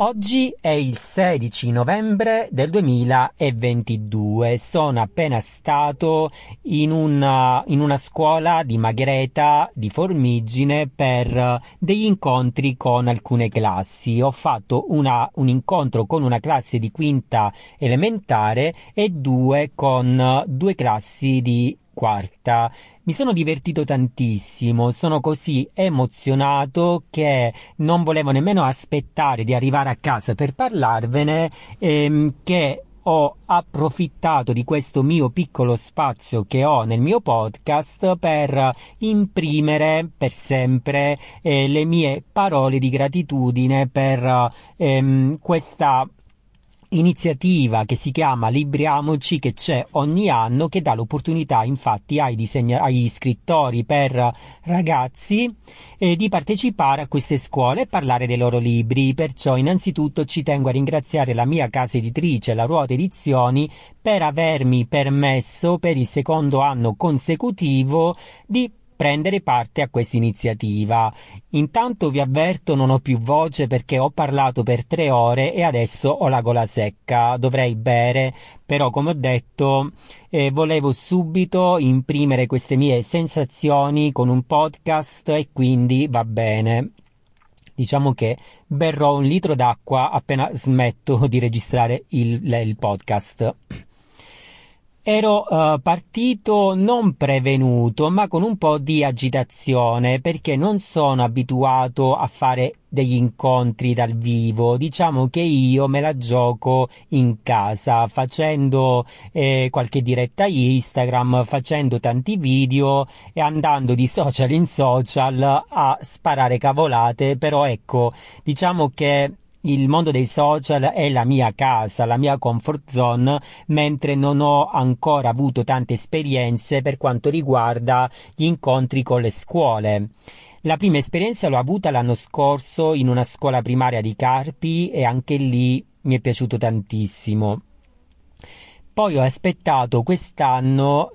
Oggi è il 16 novembre del 2022, sono appena stato in una scuola di Maghereta, di Formigine, per degli incontri con alcune classi. Ho fatto un incontro con una classe di quinta elementare e due con due classi di quarta. Mi sono divertito tantissimo, sono così emozionato che non volevo nemmeno aspettare di arrivare a casa per parlarvene, che ho approfittato di questo mio piccolo spazio che ho nel mio podcast per imprimere per sempre le mie parole di gratitudine per questa iniziativa che si chiama Libriamoci, che c'è ogni anno, che dà l'opportunità infatti ai scrittori per ragazzi di partecipare a queste scuole e parlare dei loro libri. Perciò innanzitutto ci tengo a ringraziare la mia casa editrice, la Ruota Edizioni, per avermi permesso per il secondo anno consecutivo di prendere parte a questa iniziativa. Intanto vi avverto, non ho più voce perché ho parlato per 3 ore e adesso ho la gola secca, dovrei bere, però come ho detto volevo subito imprimere queste mie sensazioni con un podcast e quindi va bene. Diciamo che berrò 1 litro d'acqua appena smetto di registrare il podcast. Ero partito non prevenuto, ma con un po' di agitazione, perché non sono abituato a fare degli incontri dal vivo. Diciamo che io me la gioco in casa, facendo qualche diretta Instagram, facendo tanti video e andando di social in social a sparare cavolate. Però ecco, diciamo che il mondo dei social è la mia casa, la mia comfort zone, mentre non ho ancora avuto tante esperienze per quanto riguarda gli incontri con le scuole. La prima esperienza l'ho avuta l'anno scorso in una scuola primaria di Carpi e anche lì mi è piaciuto tantissimo. Poi ho aspettato quest'anno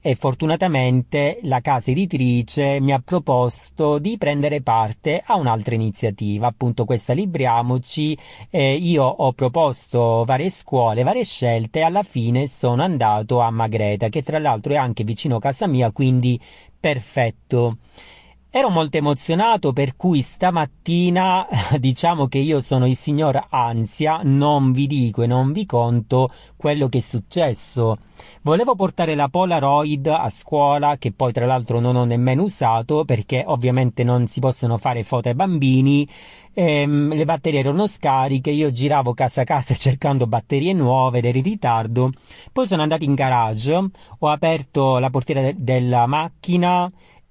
e fortunatamente la casa editrice mi ha proposto di prendere parte a un'altra iniziativa, appunto questa Libriamoci. Io ho proposto varie scuole, varie scelte e alla fine sono andato a Magreta, che tra l'altro è anche vicino a casa mia, quindi perfetto. Ero molto emozionato, per cui stamattina diciamo che io sono il signor Ansia, non vi dico e non vi conto quello che è successo. Volevo portare la Polaroid a scuola, che poi tra l'altro non ho nemmeno usato perché ovviamente non si possono fare foto ai bambini, le batterie erano scariche, io giravo casa a casa cercando batterie nuove ed ero in ritardo. Poi sono andato in garage, ho aperto la portiera della macchina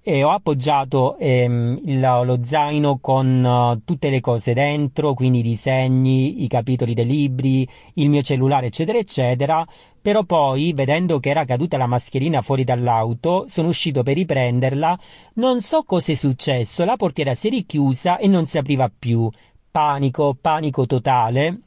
e ho appoggiato lo zaino con tutte le cose dentro, quindi i disegni, i capitoli dei libri, il mio cellulare eccetera eccetera. Però poi, vedendo che era caduta la mascherina fuori dall'auto, sono uscito per riprenderla, non so cosa è successo, la portiera si è richiusa e non si apriva più. Panico totale.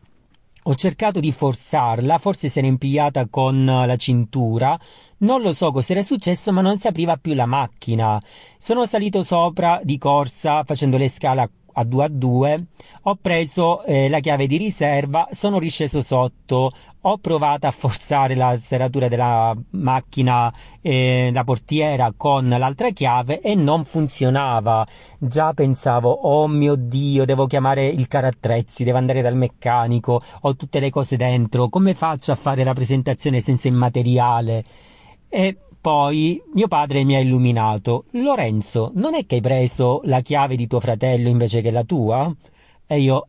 Ho cercato di forzarla, forse se n'è impigliata con la cintura, non lo so cos'era successo, ma non si apriva più la macchina. Sono salito sopra di corsa facendo le scale a due, ho preso la chiave di riserva, sono risceso sotto, ho provato a forzare la serratura della macchina, la portiera con l'altra chiave e non funzionava. Già pensavo, oh mio Dio, devo chiamare il carattrezzi, devo andare dal meccanico, ho tutte le cose dentro, come faccio a fare la presentazione senza il materiale? E poi mio padre mi ha illuminato. Lorenzo, non è che hai preso la chiave di tuo fratello invece che la tua? E io,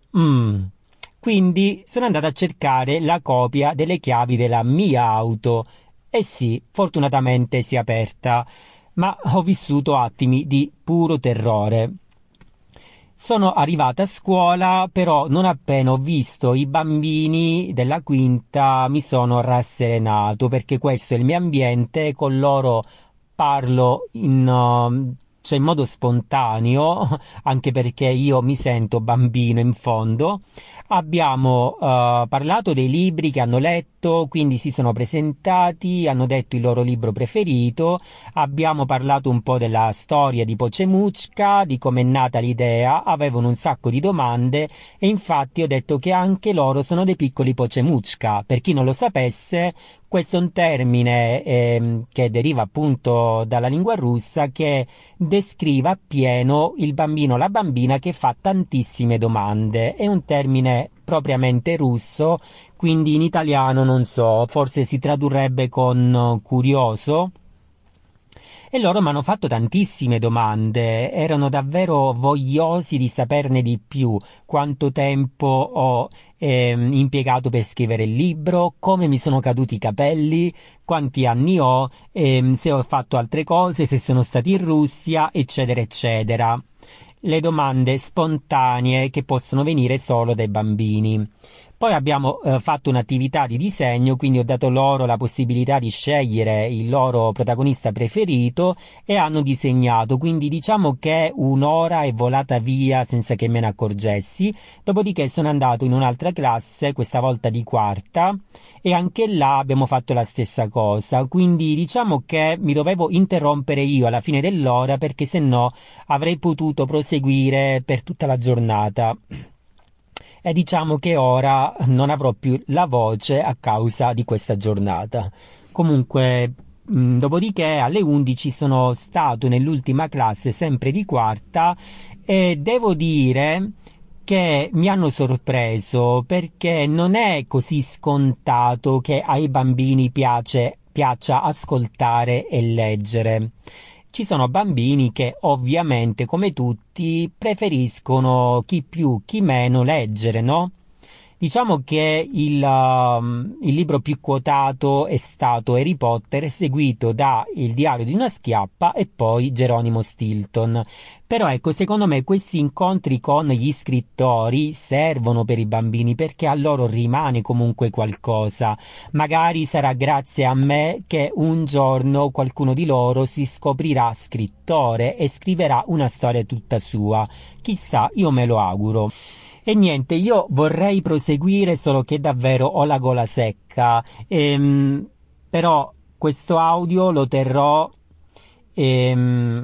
Quindi sono andato a cercare la copia delle chiavi della mia auto. E sì, fortunatamente si è aperta, ma ho vissuto attimi di puro terrore. Sono arrivata a scuola, però non appena ho visto i bambini della quinta mi sono rasserenato, perché questo è il mio ambiente, con loro parlo in faccia in modo spontaneo, anche perché io mi sento bambino in fondo. Abbiamo parlato dei libri che hanno letto, quindi si sono presentati, hanno detto il loro libro preferito, abbiamo parlato un po' della storia di Pocemucca, di come è nata l'idea, avevano un sacco di domande e infatti ho detto che anche loro sono dei piccoli Pocemucca. Per chi non lo sapesse, questo è un termine che deriva appunto dalla lingua russa, che descrive appieno il bambino o la bambina che fa tantissime domande. È un termine propriamente russo, quindi in italiano non so, forse si tradurrebbe con curioso. E loro mi hanno fatto tantissime domande, erano davvero vogliosi di saperne di più, quanto tempo ho impiegato per scrivere il libro, come mi sono caduti i capelli, quanti anni ho, se ho fatto altre cose, se sono stati in Russia, eccetera eccetera. Le domande spontanee che possono venire solo dai bambini. Poi abbiamo fatto un'attività di disegno, quindi ho dato loro la possibilità di scegliere il loro protagonista preferito e hanno disegnato, quindi diciamo che un'ora è volata via senza che me ne accorgessi. Dopodiché sono andato in un'altra classe, questa volta di quarta, e anche là abbiamo fatto la stessa cosa, quindi diciamo che mi dovevo interrompere io alla fine dell'ora perché sennò avrei potuto proseguire per tutta la giornata. E diciamo che ora non avrò più la voce a causa di questa giornata. Comunque, dopodiché alle 11 sono stato nell'ultima classe, sempre di quarta, e devo dire che mi hanno sorpreso, perché non è così scontato che ai bambini piaccia ascoltare e leggere. Ci sono bambini che ovviamente, come tutti, preferiscono chi più chi meno leggere, no? Diciamo che il libro più quotato è stato Harry Potter, seguito da Il diario di una schiappa e poi Geronimo Stilton. Però ecco, secondo me questi incontri con gli scrittori servono per i bambini, perché a loro rimane comunque qualcosa. Magari sarà grazie a me che un giorno qualcuno di loro si scoprirà scrittore e scriverà una storia tutta sua. Chissà, io me lo auguro. E niente, io vorrei proseguire, solo che davvero ho la gola secca, però questo audio lo terrò tra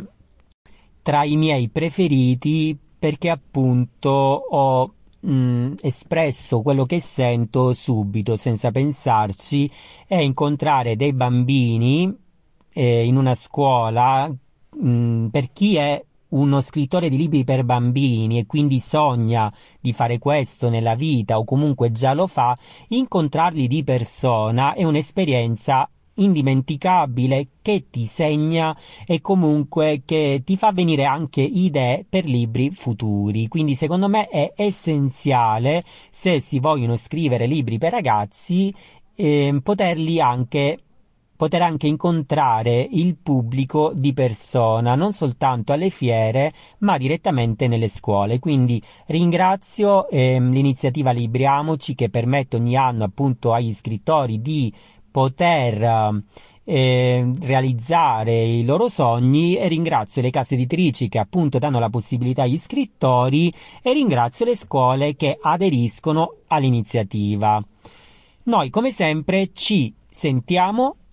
i miei preferiti, perché appunto ho espresso quello che sento subito, senza pensarci. È incontrare dei bambini in una scuola, per chi è uno scrittore di libri per bambini e quindi sogna di fare questo nella vita o comunque già lo fa, incontrarli di persona è un'esperienza indimenticabile che ti segna e comunque che ti fa venire anche idee per libri futuri. Quindi secondo me è essenziale, se si vogliono scrivere libri per ragazzi, poter anche incontrare il pubblico di persona, non soltanto alle fiere, ma direttamente nelle scuole. Quindi ringrazio l'iniziativa Libriamoci, che permette ogni anno appunto agli scrittori di poter realizzare i loro sogni, e ringrazio le case editrici che appunto danno la possibilità agli scrittori e ringrazio le scuole che aderiscono all'iniziativa. Noi come sempre ci sentiamo